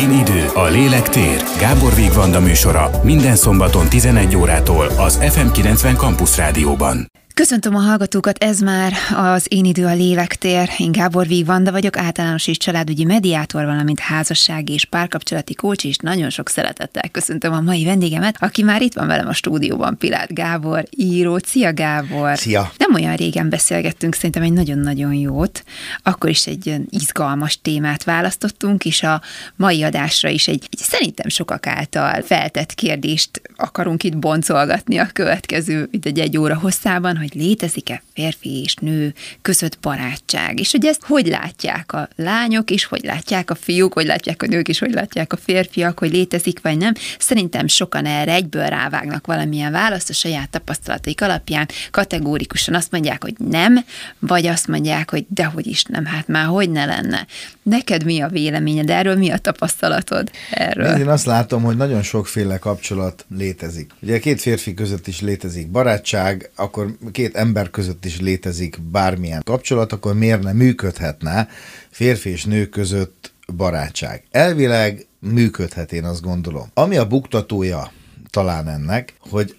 Élidő, a lélek tér. Gábor Vigvanda műsora minden szombaton 11 órától az FM90 Campus rádióban. Köszöntöm a hallgatókat, ez már az Én idő a lélektér. Én Gábor Vigvanda vagyok, általános és családügyi mediátor, valamint házassági és párkapcsolati coach, és nagyon sok szeretettel köszöntöm a mai vendégemet, aki már itt van velem a stúdióban, Pilát Gábor, író. Szia, Gábor! Szia! Nem olyan régen beszélgettünk, szerintem egy nagyon-nagyon jót. Akkor is egy izgalmas témát választottunk, és a mai adásra is egy szerintem sokak által feltett kérdést akarunk itt boncolgatni a következő, mint egy óra hosszában, hogy létezik-e férfi és nő között barátság, és hogy ezt hogy látják a lányok is, hogy látják a fiúk, hogy látják a nők is, hogy látják a férfiak, hogy létezik vagy nem. Szerintem sokan erre egyből rávágnak valamilyen választ a saját tapasztalataik alapján, kategórikusan azt mondják, hogy nem, vagy azt mondják, hogy dehogy is nem, hát már hogy ne lenne. Neked mi a véleményed erről, mi a tapasztalatod erről? Én azt látom, hogy nagyon sokféle kapcsolat létezik. Ugye két férfi között is létezik barátság, akkor két ember között is létezik bármilyen kapcsolat, akkor miért ne működhetne férfi és nő között barátság? Elvileg működhet, én azt gondolom. Ami a buktatója talán ennek, hogy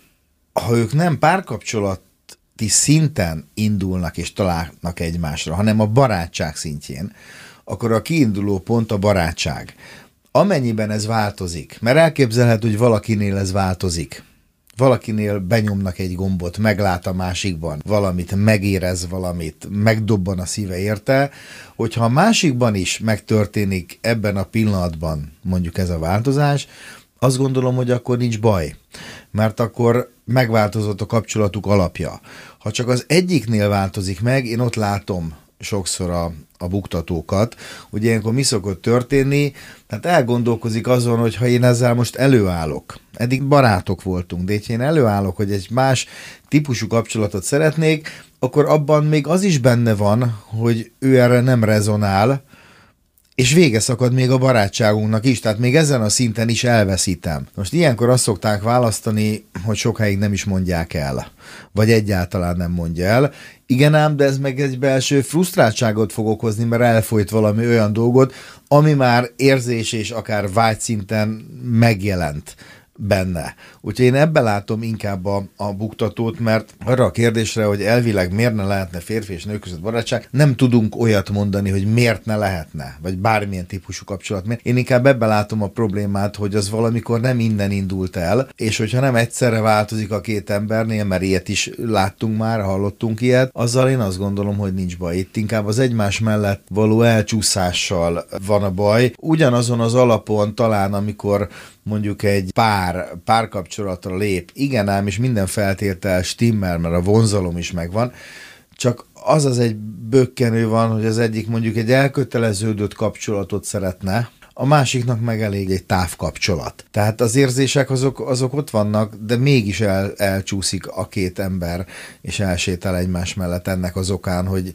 ha ők nem párkapcsolati szinten indulnak és találnak egymásra, hanem a barátság szintjén, akkor a kiinduló pont a barátság. Amennyiben ez változik, mert elképzelhető, hogy valakinél ez változik, valakinél benyomnak egy gombot, meglát a másikban valamit, megérez valamit, megdobban a szíve érte, hogyha a másikban is megtörténik ebben a pillanatban mondjuk ez a változás, azt gondolom, hogy akkor nincs baj, mert akkor megváltozott a kapcsolatuk alapja. Ha csak az egyiknél változik meg, én ott látom sokszor a buktatókat, hogy ilyenkor mi szokott történni, hát elgondolkozik azon, hogy ha én ezzel most előállok, eddig barátok voltunk, de én előállok, hogy egy más típusú kapcsolatot szeretnék, akkor abban még az is benne van, hogy ő erre nem rezonál, és vége szakad még a barátságunknak is, tehát még ezen a szinten is elveszítem. Most ilyenkor azt szokták választani, hogy sokáig nem is mondják el, vagy egyáltalán nem mondja el. Igen ám, de ez meg egy belső frusztráltságot fog okozni, mert elfolyt valami olyan dolgot, ami már érzés és akár vágy szinten megjelent benne. Úgyhogy én ebben látom inkább a buktatót, mert arra a kérdésre, hogy elvileg miért ne lehetne férfi és nő között barátság, nem tudunk olyat mondani, hogy miért ne lehetne, vagy bármilyen típusú kapcsolat. Mert én inkább ebben látom a problémát, hogy az valamikor nem innen indult el, és hogyha nem egyszerre változik a két embernél, mert ilyet is láttunk már, hallottunk ilyet, azzal én azt gondolom, hogy nincs baj. Itt inkább az egymás mellett való elcsúszással van a baj. Ugyanazon az alapon talán, amikor mondjuk egy párkapcsolatra lép, igen ám, és minden feltétel stimmel, mert a vonzalom is megvan, csak az egy bökkenő van, hogy az egyik mondjuk egy elköteleződött kapcsolatot szeretne, a másiknak meg elég egy távkapcsolat. Tehát az érzések azok ott vannak, de mégis elcsúszik a két ember, és elsétál egymás mellett ennek az okán, hogy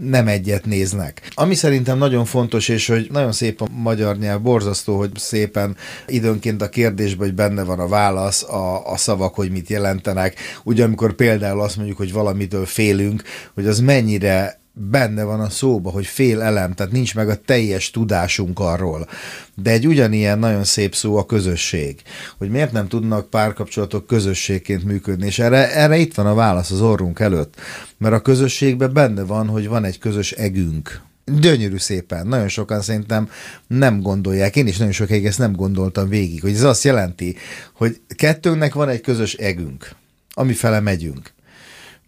nem egyet néznek. Ami szerintem nagyon fontos, és hogy nagyon szép a magyar nyelv, borzasztó, hogy szépen időnként a kérdésben, hogy benne van a válasz, a szavak, hogy mit jelentenek. Ugye amikor például azt mondjuk, hogy valamitől félünk, hogy az mennyire benne van a szóba, hogy félelem, tehát nincs meg a teljes tudásunk arról. De egy ugyanilyen nagyon szép szó a közösség. Hogy miért nem tudnak párkapcsolatok közösségként működni, és erre itt van a válasz az orrunk előtt. Mert a közösségben benne van, hogy van egy közös egünk. Gyönyörű szépen. Nagyon sokan szerintem nem gondolják. Én is nagyon sokáig ezt nem gondoltam végig. Hogy ez azt jelenti, hogy kettőnknek van egy közös egünk, amifele megyünk.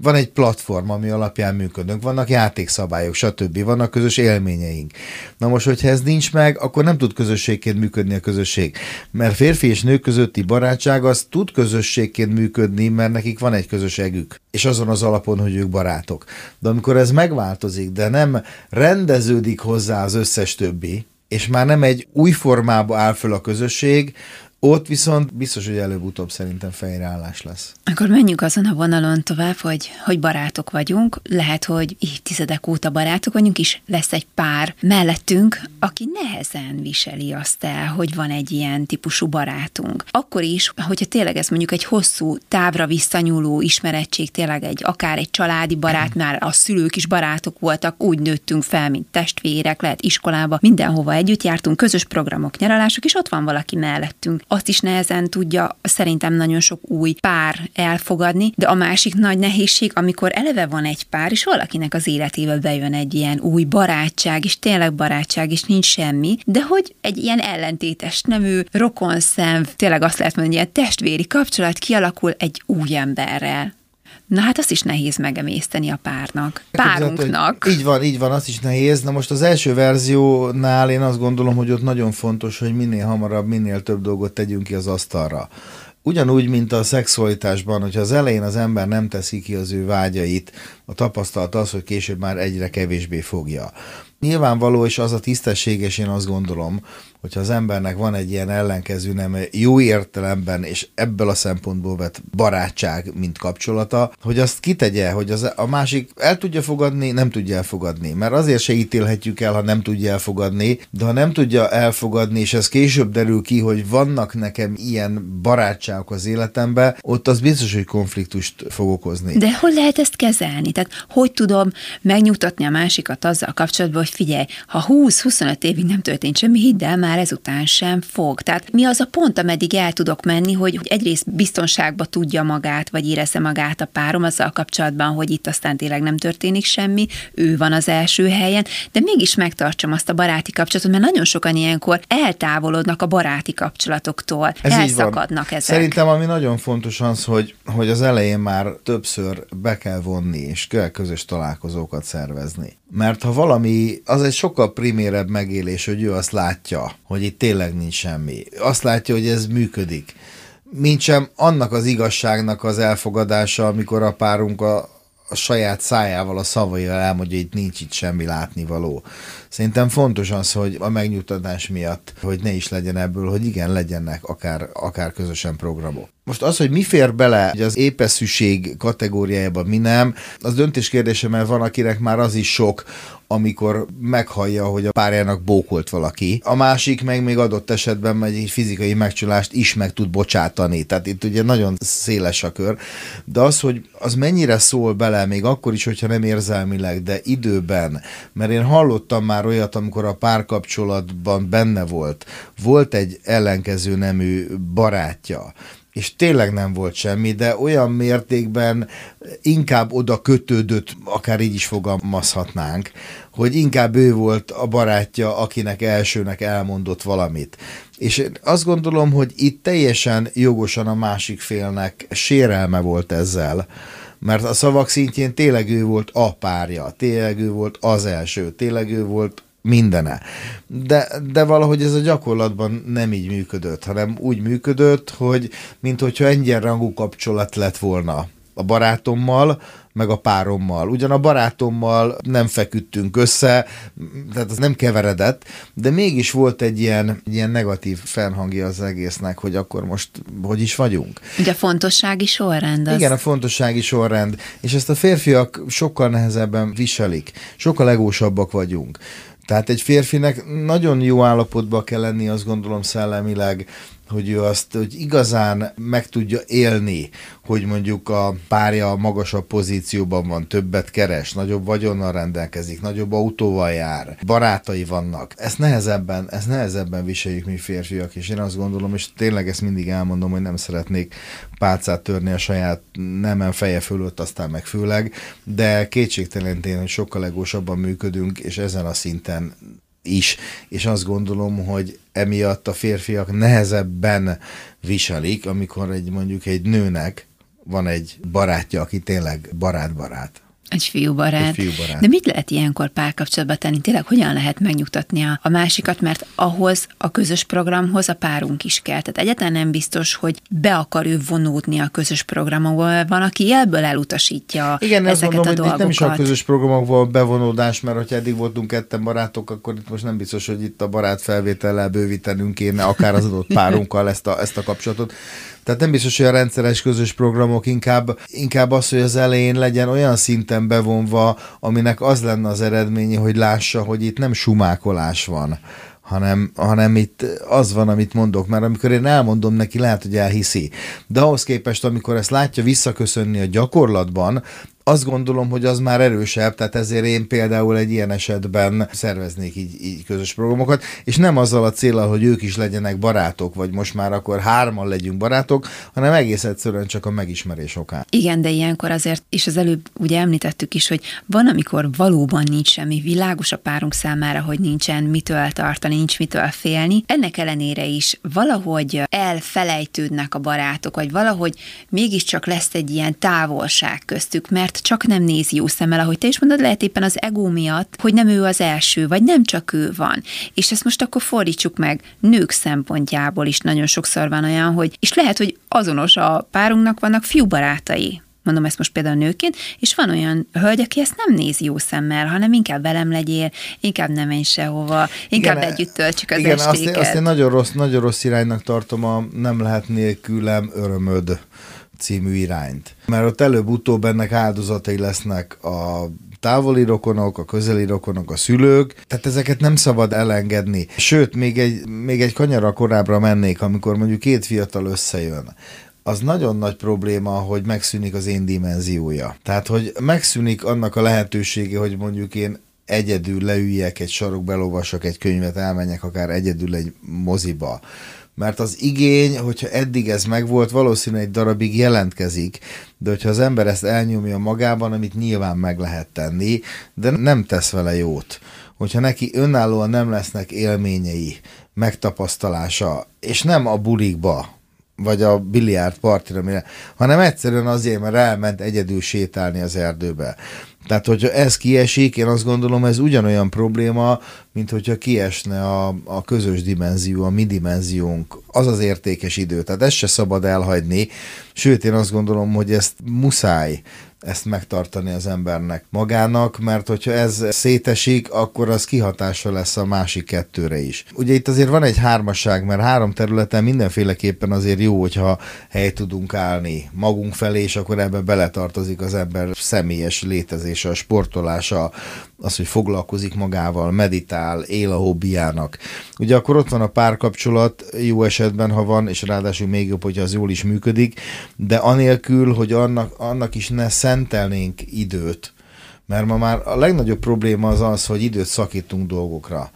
Van egy platform, ami alapján működünk, vannak játékszabályok, stb. Vannak közös élményeink. Na most, hogyha ez nincs meg, akkor nem tud közösségként működni a közösség. Mert férfi és nő közötti barátság az tud közösségként működni, mert nekik van egy közös egük. És azon az alapon, hogy ők barátok. De amikor ez megváltozik, de nem rendeződik hozzá az összes többi, és már nem egy új formába áll föl a közösség, Ott viszont biztos, hogy előbb-utóbb szerintem fejreállás lesz. Akkor menjünk azon a vonalon tovább, hogy barátok vagyunk. Lehet, hogy évtizedek óta barátok vagyunk, és lesz egy pár mellettünk, aki nehezen viseli azt el, hogy van egy ilyen típusú barátunk. Akkor is, hogyha tényleg ez mondjuk egy hosszú távra visszanyúló ismerettség, tényleg akár egy családi barát, már a szülők is barátok voltak, úgy nőttünk fel, mint testvérek, lehet iskolába, mindenhova együtt jártunk, közös programok, nyaralások, és ott van valaki mellettünk. Azt is nehezen tudja szerintem nagyon sok új pár elfogadni, de a másik nagy nehézség, amikor eleve van egy pár, és valakinek az életébe bejön egy ilyen új barátság, és tényleg barátság, és nincs semmi, de hogy egy ilyen ellentétes nemű, rokonszenv, tényleg azt lehet mondani, ilyen testvéri kapcsolat kialakul egy új emberrel. Na hát azt is nehéz megemészteni a párunknak. Így van, azt is nehéz. Na most az első verziónál én azt gondolom, hogy ott nagyon fontos, hogy minél hamarabb, minél több dolgot tegyünk ki az asztalra. Ugyanúgy, mint a szexualitásban, hogyha az elején az ember nem teszi ki az ő vágyait, a tapasztalat az, hogy később már egyre kevésbé fogja. Nyilvánvaló, és az a tisztességes, én azt gondolom, hogyha az embernek van egy ilyen ellenkező nem jó értelemben, és ebből a szempontból vett barátság, mint kapcsolata, hogy azt kitegye, hogy a másik el tudja fogadni, nem tudja elfogadni. Mert azért se ítélhetjük el, ha nem tudja elfogadni, de ha nem tudja elfogadni, és ez később derül ki, hogy vannak nekem ilyen barátságok az életemben, ott az biztos, hogy konfliktust fog okozni. De hol lehet ezt kezelni? Tehát hogy tudom megnyugtatni a másikat azzal kapcsolatban, hogy figyelj, ha 20-25 évig nem történt semmi, hidd el, már ezután sem fog. Tehát mi az a pont, ameddig el tudok menni, hogy egyrészt biztonságba tudja magát, vagy érezze magát a párom azzal kapcsolatban, hogy itt aztán tényleg nem történik semmi, ő van az első helyen, de mégis megtartsam azt a baráti kapcsolatot, mert nagyon sokan ilyenkor eltávolodnak a baráti kapcsolatoktól, elszakadnak ezek. Szerintem ami nagyon fontos az, hogy az elején már többször be kell vonni, és kell közös találkozókat szervezni. Mert ha valami, az egy sokkal primérebb megélés, hogy ő azt látja, hogy itt tényleg nincs semmi. Azt látja, hogy ez működik. Mint sem annak az igazságnak az elfogadása, amikor a párunk a saját szájával, a szavaival elmondja, hogy nincs itt semmi látnivaló. Szerintem fontos az, hogy a megnyugtatás miatt, hogy ne is legyen ebből, hogy igen, legyenek akár közösen programok. Most az, hogy mi fér bele, hogy az épeszűség kategóriájában mi nem, az döntés kérdése, mert van, akinek már az is sok, amikor meghallja, hogy a párjának bókolt valaki. A másik meg még adott esetben egy fizikai megcsolást is meg tud bocsátani. Tehát itt ugye nagyon széles a kör. De az, hogy az mennyire szól bele, még akkor is, hogyha nem érzelmileg, de időben. Mert én hallottam már olyat, amikor a párkapcsolatban benne volt egy ellenkező nemű barátja, és tényleg nem volt semmi, de olyan mértékben inkább oda kötődött, akár így is fogalmazhatnánk, hogy inkább ő volt a barátja, akinek elsőnek elmondott valamit. És azt gondolom, hogy itt teljesen jogosan a másik félnek sérelme volt ezzel, mert a szavak szintjén tényleg ő volt a párja, tényleg ő volt az első, tényleg ő volt mindene. De valahogy ez a gyakorlatban nem így működött, hanem úgy működött, hogy minthogyha egyenrangú kapcsolat lett volna a barátommal, meg a párommal. Ugyan a barátommal nem feküdtünk össze, tehát az nem keveredett, de mégis volt egy ilyen negatív fennhangja az egésznek, hogy akkor most hogy is vagyunk. Ugye a fontossági sorrend az. Igen, a fontossági sorrend. És ezt a férfiak sokkal nehezebben viselik. Sokkal egósabbak vagyunk. Tehát egy férfinek nagyon jó állapotba kell lenni, azt gondolom szellemileg, hogy ő azt, hogy igazán meg tudja élni, hogy mondjuk a párja magasabb pozícióban van, többet keres, nagyobb vagyonnal rendelkezik, nagyobb autóval jár, barátai vannak. Ezt nehezebben viseljük mi férfiak, és én azt gondolom, és tényleg ezt mindig elmondom, hogy nem szeretnék pálcát törni a saját nemen feje fölött, aztán meg főleg, de kétségtelen tényleg sokkal egósabban működünk, és ezen a szinten is, és azt gondolom, hogy emiatt a férfiak nehezebben viselik, amikor mondjuk egy nőnek van egy barátja, aki tényleg barát-barát. Egy fiúbarát. De mit lehet ilyenkor párkapcsolatban tenni? Tényleg hogyan lehet megnyugtatni a másikat, mert ahhoz a közös programhoz a párunk is kell. Tehát egyáltalán nem biztos, hogy be akar ő vonódni a közös programokból. Van, aki ebből elutasítja igen, ezeket mondom, a dolgokat. Igen, nem is a közös programokból bevonódás, mert hogyha eddig voltunk ketten barátok, akkor itt most nem biztos, hogy itt a barátfelvétellel bővítenünk kéne, akár az adott párunkkal ezt a kapcsolatot. Tehát nem biztos, hogy a rendszeres közös programok, inkább az, hogy az elején legyen olyan szinten bevonva, aminek az lenne az eredménye, hogy lássa, hogy itt nem sumákolás van, hanem itt az van, amit mondok, mert amikor én elmondom neki, lehet, hogy elhiszi. De ahhoz képest, amikor ezt látja visszaköszönni a gyakorlatban, azt gondolom, hogy az már erősebb, tehát ezért én például egy ilyen esetben szerveznék így közös programokat, és nem azzal a céllal, hogy ők is legyenek barátok, vagy most már akkor hárman legyünk barátok, hanem egész egyszerűen csak a megismerés okán. Igen, de ilyenkor azért, és az előbb ugye említettük is, hogy van, amikor valóban nincs semmi világos a párunk számára, hogy nincsen mitől tartani, nincs mitől félni. Ennek ellenére is valahogy elfelejtődnek a barátok, vagy valahogy mégiscsak lesz egy ilyen távolság köztük, mert csak nem nézi jó szemmel, ahogy te is mondod, lehet éppen az ego miatt, hogy nem ő az első, vagy nem csak ő van. És ezt most akkor fordítsuk meg, nők szempontjából is nagyon sokszor van olyan, hogy, és lehet, hogy azonos a párunknak vannak fiúbarátai, mondom ezt most például nőként, és van olyan hölgy, aki ezt nem nézi jó szemmel, hanem inkább velem legyél, inkább nem menj sehova, inkább igen, együtt töltsük az igen, estéket. Igen, azt én nagyon rossz iránynak tartom a nem lehet nélkülem örömöd című irányt. Mert ott előbb-utóbb ennek áldozatai lesznek a távoli rokonok, a közeli rokonok, a szülők, tehát ezeket nem szabad elengedni. Sőt, még egy kanyarra korábbra mennék, amikor mondjuk két fiatal összejön. Az nagyon nagy probléma, hogy megszűnik az én dimenziója. Tehát, hogy megszűnik annak a lehetősége, hogy mondjuk én egyedül leüljek egy sarokba, elolvassak egy könyvet, elmenjek akár egyedül egy moziba. Mert az igény, hogyha eddig ez megvolt, valószínűleg egy darabig jelentkezik, de hogyha az ember ezt elnyomja magában, amit nyilván meg lehet tenni, de nem tesz vele jót. Hogyha neki önállóan nem lesznek élményei, megtapasztalása, és nem a bulikba, vagy a biliárd partira, hanem egyszerűen azért, mert elment egyedül sétálni az erdőbe. Tehát, hogyha ez kiesik, én azt gondolom, ez ugyanolyan probléma, mint hogyha kiesne a közös dimenzió, a mi dimenziónk, az az értékes idő. Tehát ezt se szabad elhagyni, sőt, én azt gondolom, hogy ezt muszáj ezt megtartani az embernek magának, mert hogyha ez szétesik, akkor az kihatása lesz a másik kettőre is. Ugye itt azért van egy hármasság, mert három területen mindenféleképpen azért jó, hogyha helyt tudunk állni magunk felé, és akkor ebbe beletartozik az ember személyes létezése, a sportolása, az, hogy foglalkozik magával, meditál, él a hobbiának. Ugye akkor ott van a párkapcsolat, jó esetben, ha van, és ráadásul még jobb, hogyha az jól is működik, de anélkül, hogy annak is ne szentelnénk időt, mert ma már a legnagyobb probléma az, hogy időt szakítunk dolgokra.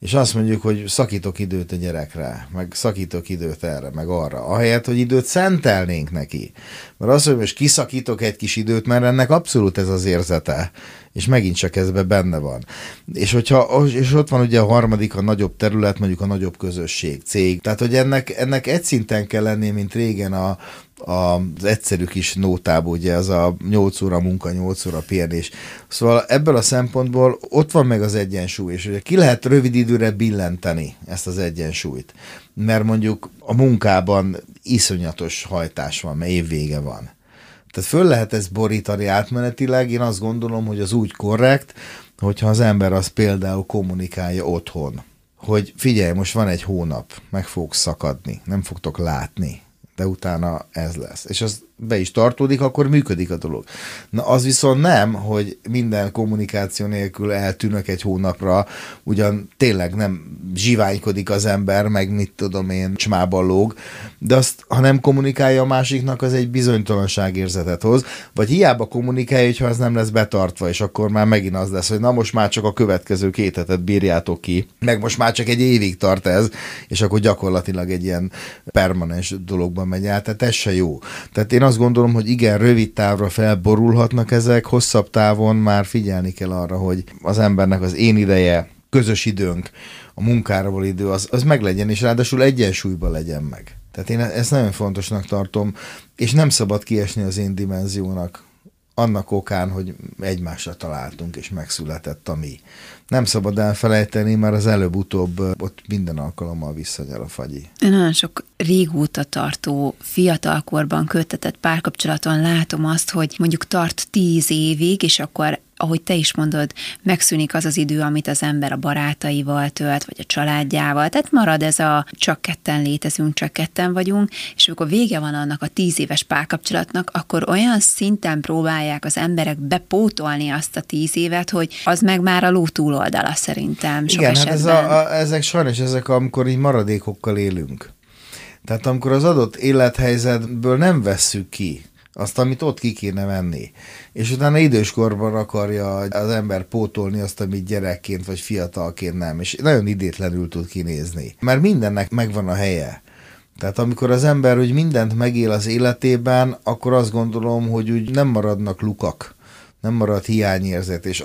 És azt mondjuk, hogy szakítok időt a gyerekre, meg szakítok időt erre, meg arra. Ahelyett, hogy időt szentelnénk neki. Mert az, hogy most kiszakítok egy kis időt, mert ennek abszolút ez az érzete. És megint csak ezben benne van. És ott van ugye a harmadik, a nagyobb terület, mondjuk a nagyobb közösség, cég. Tehát, hogy ennek egy szinten kell lennie, mint régen az egyszerű kis nótából, ugye az a 8 óra munka, 8 óra pihenés. Szóval ebből a szempontból ott van meg az egyensúly, és ugye ki lehet rövid időre billenteni ezt az egyensúlyt. Mert mondjuk a munkában iszonyatos hajtás van, mert évvége van. Tehát föl lehet ezt borítani átmenetileg, én azt gondolom, hogy az úgy korrekt, hogyha az ember azt például kommunikálja otthon, hogy figyelj, most van egy hónap, meg fogok szakadni, nem fogtok látni, de utána ez lesz. És az be is tartódik, akkor működik a dolog. Na az viszont nem, hogy minden kommunikáció nélkül eltűnök egy hónapra, ugyan tényleg nem zsiványkodik az ember, meg mit tudom én, csmában lóg, de azt, ha nem kommunikálja a másiknak, az egy bizonytalanságérzetet hoz, vagy hiába kommunikálja, hogyha ez nem lesz betartva, és akkor már megint az lesz, hogy na most már csak a következő 2 hetet bírjátok ki, meg most már csak egy évig tart ez, és akkor gyakorlatilag egy ilyen permanens dologban megy át, tehát ez se jó. Tehát én azt gondolom, hogy igen, rövid távra felborulhatnak ezek, hosszabb távon már figyelni kell arra, hogy az embernek az én ideje, közös időnk, a munkáról idő, az meglegyen, és ráadásul egyensúlyban legyen meg. Tehát én ezt nagyon fontosnak tartom, és nem szabad kiesni az én dimenziónak. annak okán, hogy egymásra találtunk, és megszületett a mi. Nem szabad elfelejteni, mert az előbb-utóbb ott minden alkalommal visszanyar a fagyi. Én nagyon sok régóta tartó, fiatalkorban köttetett párkapcsolaton látom azt, hogy mondjuk tart 10 évig, és akkor, ahogy te is mondod, megszűnik az az idő, amit az ember a barátaival tölt, vagy a családjával. Tehát marad ez a csak ketten létezünk, csak ketten vagyunk, és amikor vége van annak a 10 éves párkapcsolatnak, akkor olyan szinten próbálják az emberek bepótolni azt a 10 évet, hogy az meg már a ló túloldala szerintem sok igen, esetben. Igen, hát ezek sajnos ezek, amikor így maradékokkal élünk. Tehát amikor az adott élethelyzetből nem vesszük ki azt, amit ott ki kéne venni. És utána időskorban akarja az ember pótolni azt, amit gyerekként vagy fiatalként nem, és nagyon idétlenül tud kinézni. Mert mindennek megvan a helye. Tehát amikor az ember úgy mindent megél az életében, akkor azt gondolom, hogy úgy nem maradnak lukak. Nem marad hiányérzet, és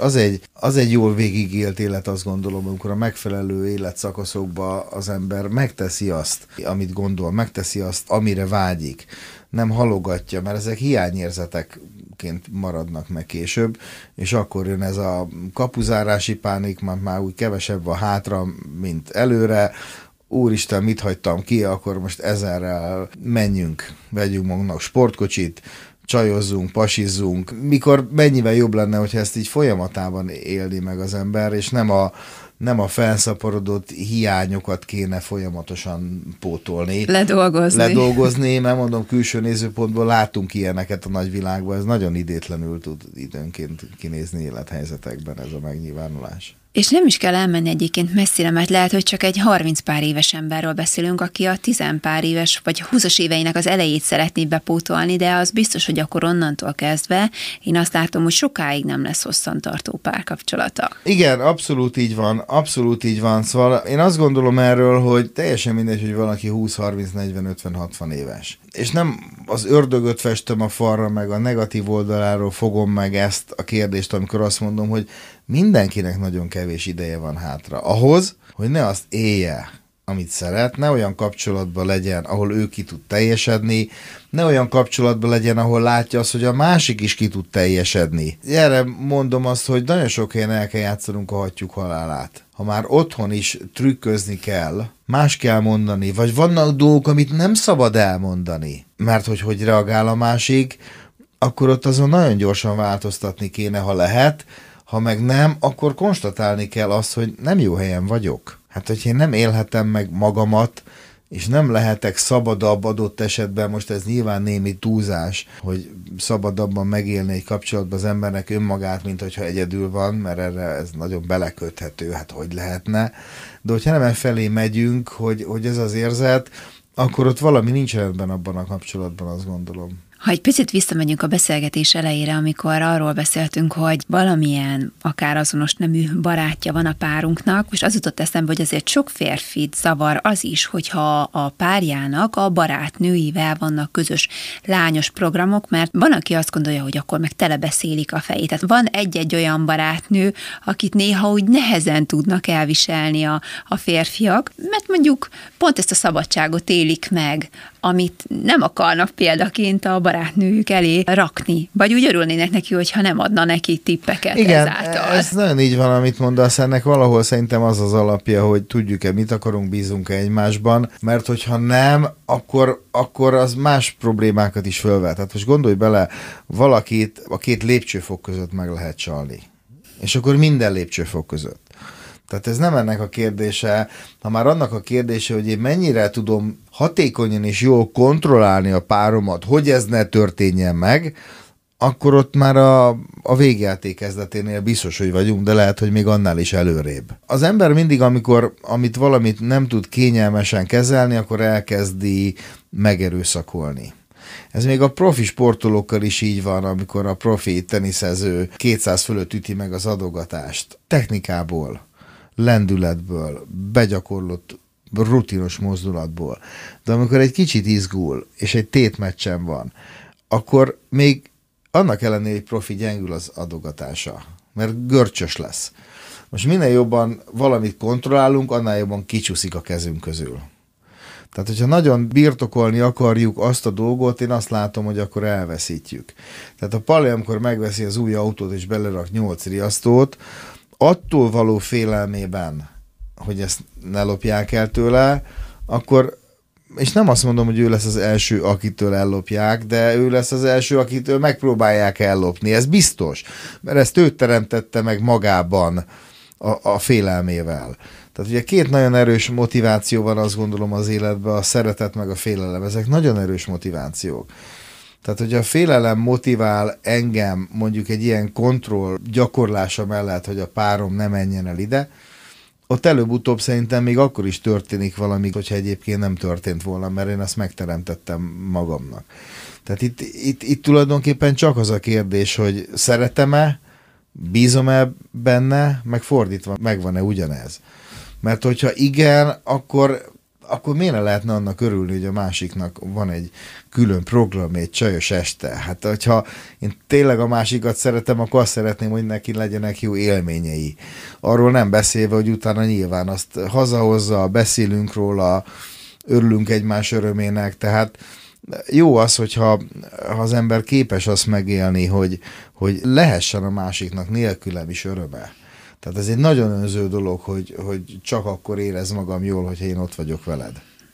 az egy jól végigélt élet, azt gondolom, amikor a megfelelő életszakaszokban az ember megteszi azt, amit gondol, megteszi azt, amire vágyik, nem halogatja, mert ezek hiányérzetekként maradnak meg később, és akkor jön ez a kapuzárási pánik, már úgy kevesebb van hátra, mint előre, úristen, mit hagytam ki, akkor most ezerrel menjünk, vegyünk magunknak sportkocsit, csajozzunk, pasizzunk, mikor mennyivel jobb lenne, hogyha ezt így folyamatában élni meg az ember, és nem a felszaporodott hiányokat kéne folyamatosan pótolni. Ledolgozni, nem mondom, külső nézőpontból látunk ilyeneket a nagyvilágban, ez nagyon idétlenül tud időnként kinézni élethelyzetekben ez a megnyilvánulás. És nem is kell elmenni egyébként messzire, mert lehet, hogy csak egy 30 pár éves emberről beszélünk, aki a 10 pár éves vagy 20-as éveinek az elejét szeretné bepótolni, de az biztos, hogy akkor onnantól kezdve én azt látom, hogy sokáig nem lesz hosszantartó párkapcsolata. Igen, abszolút így van. Szóval én azt gondolom erről, hogy teljesen mindegy, hogy valaki 20, 30, 40, 50, 60 éves. És nem az ördögöt festem a falra, meg a negatív oldaláról fogom meg ezt a kérdést, amikor azt mondom, hogy mindenkinek nagyon kevés ideje van hátra. Ahhoz, hogy ne azt élje, amit szeret, ne olyan kapcsolatban legyen, ahol ő ki tud teljesedni, ne olyan kapcsolatban legyen, ahol látja azt, hogy a másik is ki tud teljesedni. Erre mondom azt, hogy nagyon sok helyen el kell játszanunk a hattyúk halálát. Ha már otthon is trükközni kell, más kell mondani, vagy vannak dolgok, amit nem szabad elmondani, mert hogy reagál a másik, akkor ott azon nagyon gyorsan változtatni kéne, ha lehet, ha meg nem, akkor konstatálni kell azt, hogy nem jó helyen vagyok. Hát, hogy én nem élhetem meg magamat, és nem lehetek szabadabb adott esetben, most ez nyilván némi túlzás, hogy szabadabban megélni egy kapcsolatban az embernek önmagát, mint hogyha egyedül van, mert erre ez nagyon beleköthető, hát hogy lehetne. De hogyha nem felé megyünk, hogy ez az érzet, akkor ott valami nincs rendben abban a kapcsolatban, azt gondolom. Ha egy picit visszamegyünk a beszélgetés elejére, amikor arról beszéltünk, hogy valamilyen akár azonos nemű barátja van a párunknak, és az jutott eszembe, hogy azért sok férfit zavar az is, hogyha a párjának a barátnőivel vannak közös lányos programok, mert van, aki azt gondolja, hogy akkor meg telebeszélik a fejét. Tehát van egy-egy olyan barátnő, akit néha úgy nehezen tudnak elviselni a férfiak, mert mondjuk pont ezt a szabadságot élik meg, amit nem akarnak példaként a barátnőjük elé rakni, vagy úgy örülnének neki, hogyha nem adna neki tippeket igen, ezáltal. Igen, ez nagyon így van, amit mondasz, ennek valahol szerintem az az alapja, hogy tudjuk-e, mit akarunk, bízunk-e egymásban, mert hogyha nem, akkor az más problémákat is fölvet. Hát most gondolj bele, valakit a 2 lépcsőfok között meg lehet csalni, és akkor minden lépcsőfok között. Tehát ez nem ennek a kérdése, ha már annak a kérdése, hogy én mennyire tudom hatékonyan és jól kontrollálni a páromat, hogy ez ne történjen meg, akkor ott már a végjáték kezdeténél biztos, hogy vagyunk, de lehet, hogy még annál is előrébb. Az ember mindig, amikor valamit nem tud kényelmesen kezelni, akkor elkezdi megerőszakolni. Ez még a profi sportolókkal is így van, amikor a profi teniszező 200 fölött üti meg az adogatást. Technikából, lendületből, begyakorlott rutinos mozdulatból. De amikor egy kicsit izgul, és egy tétmeccsen van, akkor még annak ellenére, hogy profi gyengül az adogatása, mert görcsös lesz. Most minél jobban valamit kontrollálunk, annál jobban kicsúszik a kezünk közül. Tehát, hogyha nagyon birtokolni akarjuk azt a dolgot, én azt látom, hogy akkor elveszítjük. Tehát a Pali, amikor megveszi az új autót és belerak 8 riasztót, attól való félelmében, hogy ezt ne lopják el tőle, akkor, és nem azt mondom, hogy ő lesz az első, akitől ellopják, de ő lesz az első, akitől megpróbálják ellopni. Ez biztos, mert ezt ő teremtette meg magában a félelmével. Tehát ugye két nagyon erős motiváció van, azt gondolom, az életben, a szeretet meg a félelem. Ezek nagyon erős motivációk. Tehát, hogy a félelem motivál engem mondjuk egy ilyen kontroll gyakorlása mellett, hogy a párom ne menjen el ide, ott előbb-utóbb szerintem még akkor is történik valami, hogyha egyébként nem történt volna, mert én ezt megteremtettem magamnak. Tehát itt tulajdonképpen csak az a kérdés, hogy szeretem-e, bízom-e benne, meg fordítva, megvan-e ugyanez. Mert hogyha igen, akkor miért lehetne annak örülni, hogy a másiknak van egy külön program, egy csajos este? Hát, hogyha én tényleg a másikat szeretem, akkor azt szeretném, hogy neki legyenek jó élményei. Arról nem beszélve, hogy utána nyilván azt hazahozza, beszélünk róla, örülünk egymás örömének, tehát jó az, hogyha az ember képes azt megélni, hogy lehessen a másiknak nélkülem is öröme. Tehát ez egy nagyon önző dolog, hogy csak akkor érez magam jól, hogyha én ott vagyok veled.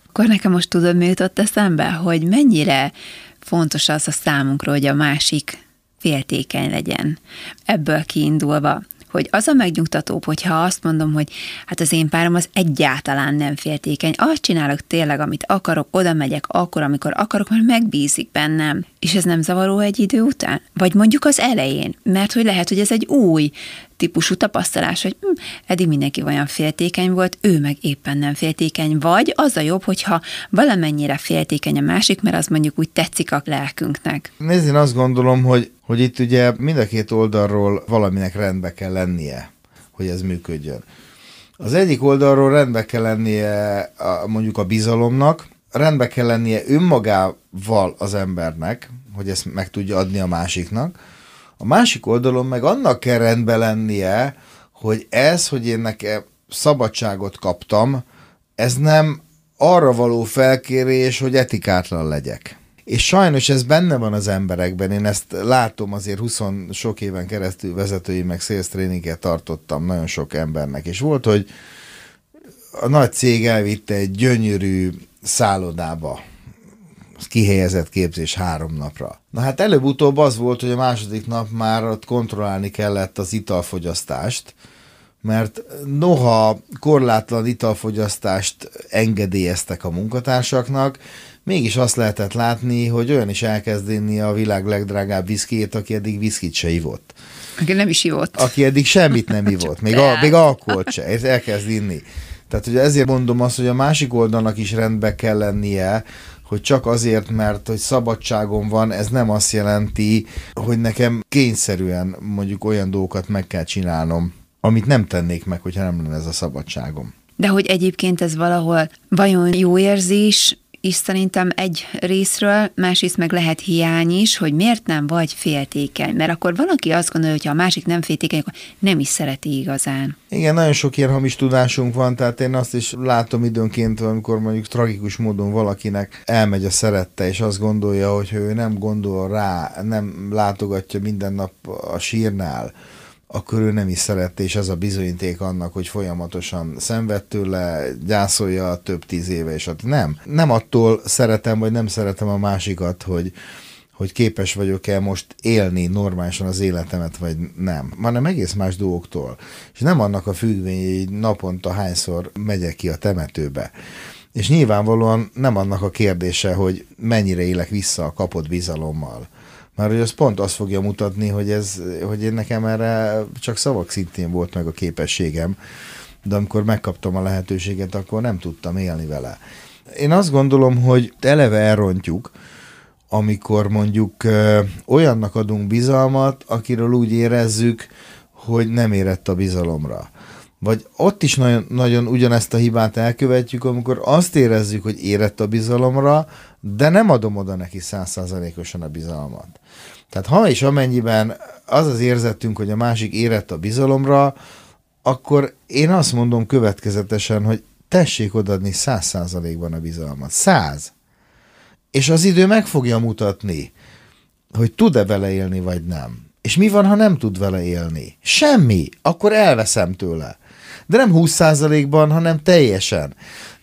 Akkor nekem most tudod, mi jutott eszembe, hogy mennyire fontos az a számunkra, hogy a másik féltékeny legyen. Ebből kiindulva, hogy az a megnyugtatóbb, hogyha azt mondom, hogy hát az én párom az egyáltalán nem féltékeny, azt csinálok tényleg, amit akarok, oda megyek akkor, amikor akarok, mert megbízik bennem. És ez nem zavaró egy idő után? Vagy mondjuk az elején, mert hogy lehet, hogy ez egy új típusú tapasztalás, hogy eddig mindenki olyan féltékeny volt, ő meg éppen nem féltékeny, vagy az a jobb, hogyha valamennyire féltékeny a másik, mert az mondjuk úgy tetszik a lelkünknek. Nézd, én azt gondolom, hogy itt ugye mind a két oldalról valaminek rendbe kell lennie, hogy ez működjön. Az egyik oldalról rendbe kell lennie mondjuk a bizalomnak, rendbe kell lennie önmagával az embernek, hogy ezt meg tudja adni a másiknak. A másik oldalon meg annak kell rendben lennie, hogy ez, hogy én nekem szabadságot kaptam, ez nem arra való felkérés, hogy etikátlan legyek. És sajnos ez benne van az emberekben, én ezt látom, azért 20 éven keresztül vezetői meg sales traininget tartottam nagyon sok embernek, és volt, hogy a nagy cég elvitte egy gyönyörű szállodába, kihelyezett képzés 3 napra. Na hát előbb-utóbb az volt, hogy a második nap már ott kontrollálni kellett az italfogyasztást, mert noha korlátlan italfogyasztást engedélyeztek a munkatársaknak, mégis azt lehetett látni, hogy olyan is elkezd inni a világ legdrágább viszkijét, aki eddig viszkit se ivott. Aki nem is ivott. Aki eddig semmit nem ivott, még alkoholt se, elkezd inni. Tehát ugye ezért mondom azt, hogy a másik oldalnak is rendbe kell lennie, hogy csak azért, mert hogy szabadságom van, ez nem azt jelenti, hogy nekem kényszerűen mondjuk olyan dolgokat meg kell csinálnom, amit nem tennék meg, hogyha nem lenne ez a szabadságom. De hogy egyébként ez valahol vajon jó érzés is szerintem egy részről, másrészt meg lehet hiány is, hogy miért nem vagy féltékeny, mert akkor valaki azt gondolja, hogy ha a másik nem féltékeny, akkor nem is szereti igazán. Igen, nagyon sok ilyen hamis tudásunk van, tehát én azt is látom időnként, amikor mondjuk tragikus módon valakinek elmegy a szerette, és azt gondolja, hogy ő nem gondol rá, nem látogatja minden nap a sírnál, akkor ő nem is szerette, és ez a bizonyíték annak, hogy folyamatosan szenved tőle, gyászolja több 10 éve, és ott nem. Nem attól szeretem, vagy nem szeretem a másikat, hogy képes vagyok-e most élni normálisan az életemet, vagy nem. Hanem egész más dolgoktól. És nem annak a függvény, hogy naponta hányszor megyek ki a temetőbe. És nyilvánvalóan nem annak a kérdése, hogy mennyire élek vissza a kapott bizalommal. Már hogy az pont azt fogja mutatni, hogy én nekem erre csak szavak szintén volt meg a képességem, de amikor megkaptam a lehetőséget, akkor nem tudtam élni vele. Én azt gondolom, hogy eleve elrontjuk, amikor mondjuk olyannak adunk bizalmat, akiről úgy érezzük, hogy nem érett a bizalomra. Vagy ott is nagyon, nagyon ugyanezt a hibát elkövetjük, amikor azt érezzük, hogy érett a bizalomra, de nem adom oda neki 100%-osan a bizalmat. Tehát ha és amennyiben az az érzettünk, hogy a másik érett a bizalomra, akkor én azt mondom következetesen, hogy tessék odaadni 100%-ban a bizalmat. 100! És az idő meg fogja mutatni, hogy tud-e vele élni, vagy nem. És mi van, ha nem tud vele élni? Semmi! Akkor elveszem tőle. De nem 20%-ban, hanem teljesen.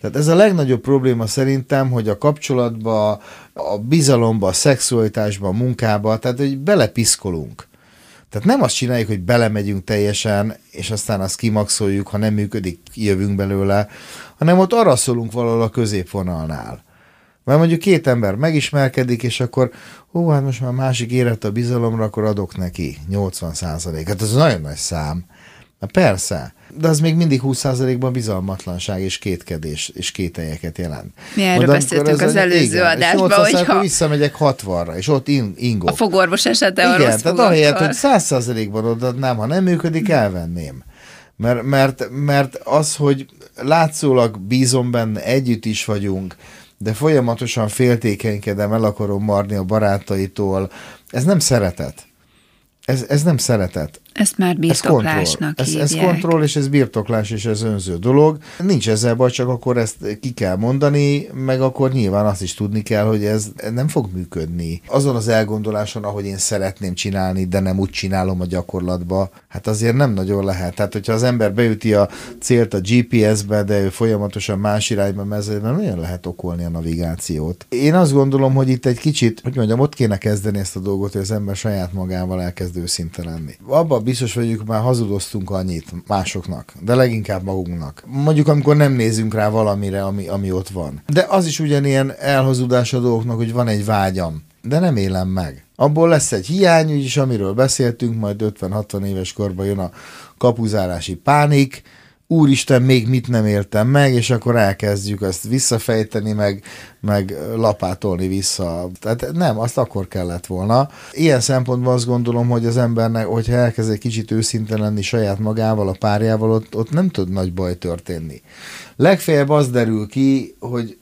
Tehát ez a legnagyobb probléma szerintem, hogy a kapcsolatba, a bizalomba, a szexualitásba, a munkába, tehát hogy belepiszkolunk. Tehát nem azt csináljuk, hogy belemegyünk teljesen, és aztán azt kimaxoljuk, ha nem működik, jövünk belőle, hanem ott arra szólunk valahol a középvonalnál. Mert mondjuk két ember megismerkedik, és akkor, hú, hát most már másik érett a bizalomra, akkor adok neki 80%. Hát ez nagyon nagy szám. Na persze, de az még mindig 20%-ban bizalmatlanság és kétkedés és kételyeket jelent. Mi erről beszéltünk az előző adásban, hogy ha visszamegyek 60-ra, és ott ingok. A fogorvos esete a rossz fogorvos. Igen, tehát ahelyett, hogy 100%-ban odaadnám, ha nem működik, elvenném. Mert az, hogy látszólag bízom benne, együtt is vagyunk, de folyamatosan féltékenykedem, el akarom marni a barátaitól, ez nem szeretet. Ez nem szeretet. Ezt már birtoklásnak hívják. Ez kontroll, és ez birtoklás, és ez önző dolog. Nincs ezzel baj, csak akkor ezt ki kell mondani, meg akkor nyilván azt is tudni kell, hogy ez nem fog működni. Azon az elgondoláson, ahogy én szeretném csinálni, de nem úgy csinálom a gyakorlatba, hát azért nem nagyon lehet. Tehát, hogyha az ember beüti a célt a GPS-be, de ő folyamatosan más irányba megy, nem nagyon lehet okolni a navigációt. Én azt gondolom, hogy itt egy kicsit, hogy mondjam, ott kéne kezdeni ezt a dolgot, hogy az ember saját magával elkezd őszinte lenni. Abban biztos vagyunk, már hazudoztunk annyit másoknak, de leginkább magunknak. Mondjuk, amikor nem nézünk rá valamire, ami ott van. De az is ugyanilyen elhazudás a dolgoknak, hogy van egy vágyam, de nem élem meg. Abból lesz egy hiány, úgyis amiről beszéltünk, majd 50-60 éves korban jön a kapuzárási pánik, úristen, még mit nem éltem meg, és akkor elkezdjük ezt visszafejteni, meg lapátolni vissza. Tehát nem, azt akkor kellett volna. Ilyen szempontból azt gondolom, hogy az embernek, hogyha elkezd egy kicsit őszinte lenni saját magával, a párjával, ott nem tud nagy baj történni. Legfeljebb az derül ki, hogy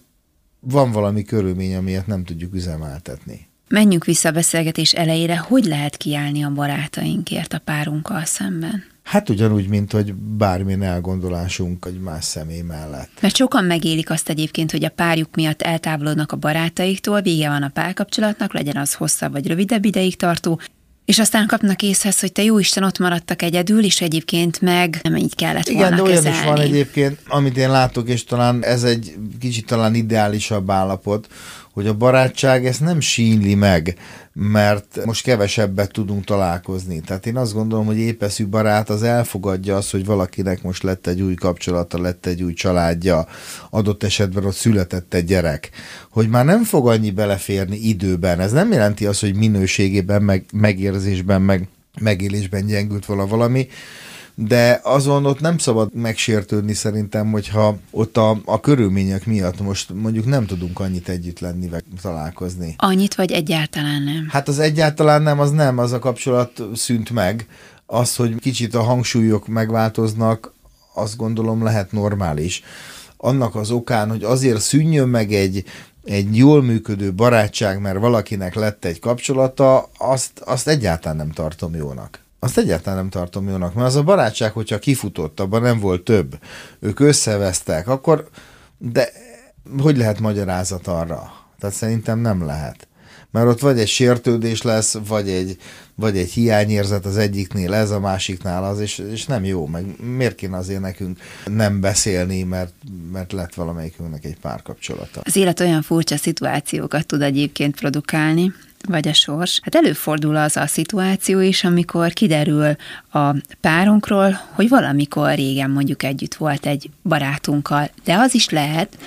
van valami körülmény, amilyet nem tudjuk üzemeltetni. Menjünk vissza a beszélgetés elejére, hogy lehet kiállni a barátainkért a párunkkal szemben? Hát ugyanúgy, mint hogy bármilyen elgondolásunk egy más személy mellett. Mert sokan megélik azt egyébként, hogy a párjuk miatt eltávolodnak a barátaiktól, vége van a párkapcsolatnak, legyen az hosszabb vagy rövidebb ideig tartó, és aztán kapnak észhez, hogy te jó Isten, ott maradtak egyedül, és egyébként meg nem így kellett volna kezelni. Igen, de olyan is van egyébként, amit én látok, és talán ez egy kicsit talán ideálisabb állapot, hogy a barátság ezt nem sínli meg, mert most kevesebbet tudunk találkozni. Tehát én azt gondolom, hogy épeszű barát az elfogadja azt, hogy valakinek most lett egy új kapcsolata, lett egy új családja, adott esetben ott született egy gyerek, hogy már nem fog annyi beleférni időben. Ez nem jelenti azt, hogy minőségében, megérzésben, megélésben gyengült valami, de azon ott nem szabad megsértődni szerintem, hogyha ott a körülmények miatt most mondjuk nem tudunk annyit együtt lenni, vagy találkozni. Annyit, vagy egyáltalán nem? Hát az egyáltalán nem, az a kapcsolat szűnt meg. Az, hogy kicsit a hangsúlyok megváltoznak, azt gondolom lehet normális. Annak az okán, hogy azért szűnjön meg egy jól működő barátság, mert valakinek lett egy kapcsolata, azt egyáltalán nem tartom jónak. Azt egyáltalán nem tartom jónak, mert az a barátság, hogyha kifutott, abban nem volt több, ők összevesztek, akkor de hogy lehet magyarázat arra? Tehát szerintem nem lehet. Mert ott vagy egy sértődés lesz, vagy egy hiányérzet az egyiknél, ez a másiknál az, és nem jó, meg miért kéne azért nekünk nem beszélni, mert lett valamelyikünknek egy párkapcsolata. Az élet olyan furcsa szituációkat tud egyébként produkálni, vagy a sors. Hát előfordul az a szituáció is, amikor kiderül a párunkról, hogy valamikor régen mondjuk együtt volt egy barátunkkal, de az is lehet,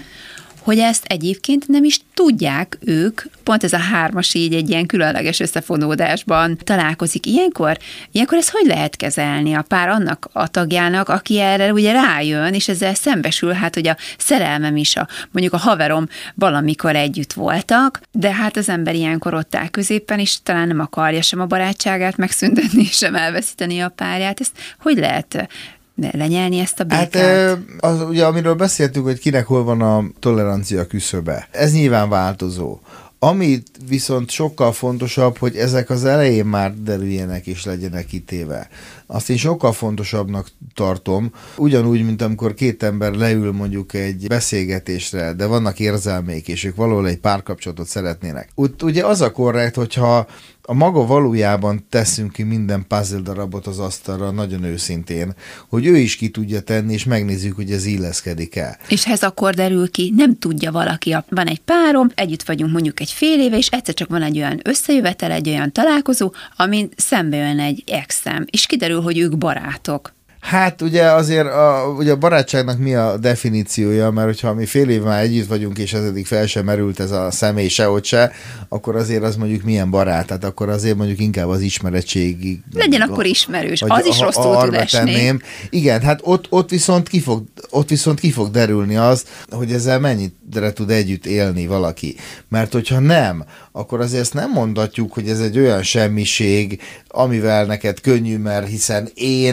hogy ezt egyébként nem is tudják ők, pont ez a hármas így egy ilyen különleges összefonódásban találkozik. Ilyenkor ezt hogy lehet kezelni a pár annak a tagjának, aki erre ugye rájön, és ezzel szembesül, hát hogy a szerelmem is, mondjuk a haverom valamikor együtt voltak, de hát az ember ilyenkor ott áll középen, és talán nem akarja sem a barátságát megszüntetni, sem elveszíteni a párját. Ezt hogy lehet lenyelni ezt a békát? Hát az, ugye, amiről beszéltünk, hogy kinek hol van a tolerancia küszöbe. Ez nyilván változó. Amit viszont sokkal fontosabb, hogy ezek az elején már derüljenek és legyenek kitéve. Azt én sokkal fontosabbnak tartom, ugyanúgy, mint amikor két ember leül mondjuk egy beszélgetésre, de vannak érzelmeik, és ők valahol egy párkapcsolatot szeretnének. Ugye az a korrekt, hogyha a maga valójában teszünk ki minden puzzle darabot az asztalra nagyon őszintén, hogy ő is ki tudja tenni, és megnézzük, hogy ez illeszkedik-e. És ez akkor derül ki, nem tudja valaki, van egy párom, együtt vagyunk mondjuk egy fél éve, és egyszer csak van egy olyan összejövetel, egy olyan találkozó, amin szembe jön egy exem, és kiderül, hogy ők barátok. Hát ugye azért ugye a barátságnak mi a definíciója, mert hogyha mi fél év már együtt vagyunk, és ez eddig fel sem merült ez a személy sehogy se, akkor azért az mondjuk milyen barát, tehát akkor azért mondjuk inkább az ismeretségi... Legyen akkor ismerős, az is rosszul tud esni. Igen, hát ott viszont ki fog derülni az, hogy ezzel mennyire tud együtt élni valaki. Mert hogyha nem, akkor azért ezt nem mondhatjuk, hogy ez egy olyan semmiség, amivel neked könnyű, mert hiszen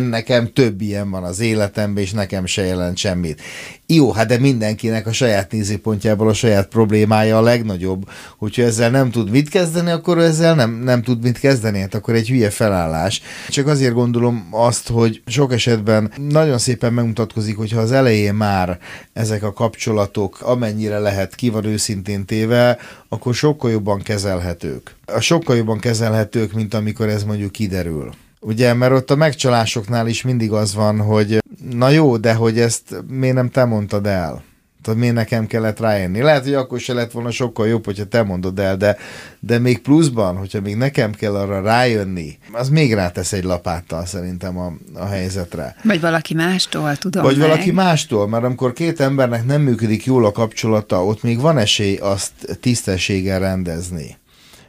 nekem több ilyen van az életemben, és nekem se jelent semmit. Jó, hát de mindenkinek a saját nézőpontjából a saját problémája a legnagyobb, hogyha ezzel nem tud mit kezdeni, akkor ezzel nem tud mit kezdeni, hát akkor egy hülye felállás. Csak azért gondolom azt, hogy sok esetben nagyon szépen megmutatkozik, hogyha az elején már ezek a kapcsolatok amennyire lehet ki van őszintén téve, akkor sokkal jobban kezelhetők. Sokkal jobban kezelhetők, mint amikor ez mondjuk kiderül. Ugye, mert ott a megcsalásoknál is mindig az van, hogy na jó, de hogy ezt miért nem te mondtad el? Tehát miért nekem kellett rájönni? Lehet, hogy akkor se lett volna sokkal jobb, hogyha te mondod el, de még pluszban, hogyha még nekem kell arra rájönni, az még rátesz egy lapáttal szerintem a helyzetre. Vagy valaki mástól, valaki mástól, mert amikor két embernek nem működik jól a kapcsolata, ott még van esély azt tisztességgel rendezni.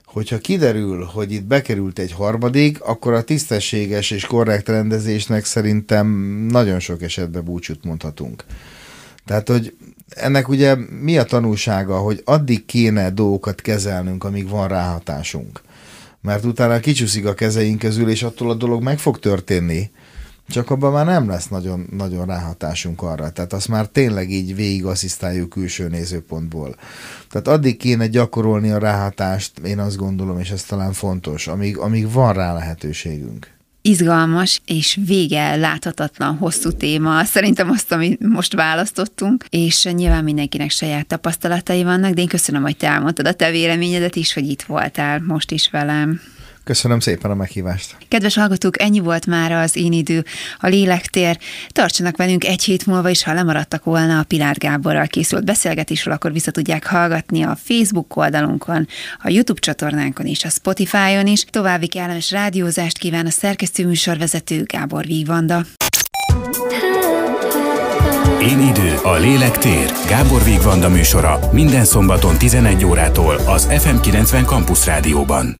Hogyha kiderül, hogy itt bekerült egy harmadik, akkor a tisztességes és korrekt rendezésnek szerintem nagyon sok esetben búcsút mondhatunk. Tehát, hogy ennek ugye mi a tanulsága, hogy addig kéne dolgokat kezelnünk, amíg van ráhatásunk. Mert utána kicsúszik a kezeink közül, és attól a dolog meg fog történni, csak abban már nem lesz nagyon, nagyon ráhatásunk arra. Tehát azt már tényleg így végigasszisztáljuk külső nézőpontból. Tehát addig kéne gyakorolni a ráhatást, én azt gondolom, és ez talán fontos, amíg van rá lehetőségünk. Izgalmas és vége láthatatlan hosszú téma, szerintem azt, amit most választottunk, és nyilván mindenkinek saját tapasztalatai vannak, de én köszönöm, hogy te elmondtad a te véleményedet is, hogy itt voltál most is velem. Köszönöm szépen a meghívást. Kedves hallgatók, ennyi volt már az Én Idő, a Lélektér. Tartsanak velünk egy hét múlva, és ha lemaradtak volna a Pilát Gáborral készült beszélgetésről, akkor vissza tudják hallgatni a Facebook oldalunkon, a YouTube csatornánkon és a Spotify-on is. További kellemes rádiózást kíván a szerkesztő műsorvezető Gábor Vigvanda. Én Idő, a Lélektér, Gábor Vigvanda műsora minden szombaton 11 órától az FM90 Campus rádióban.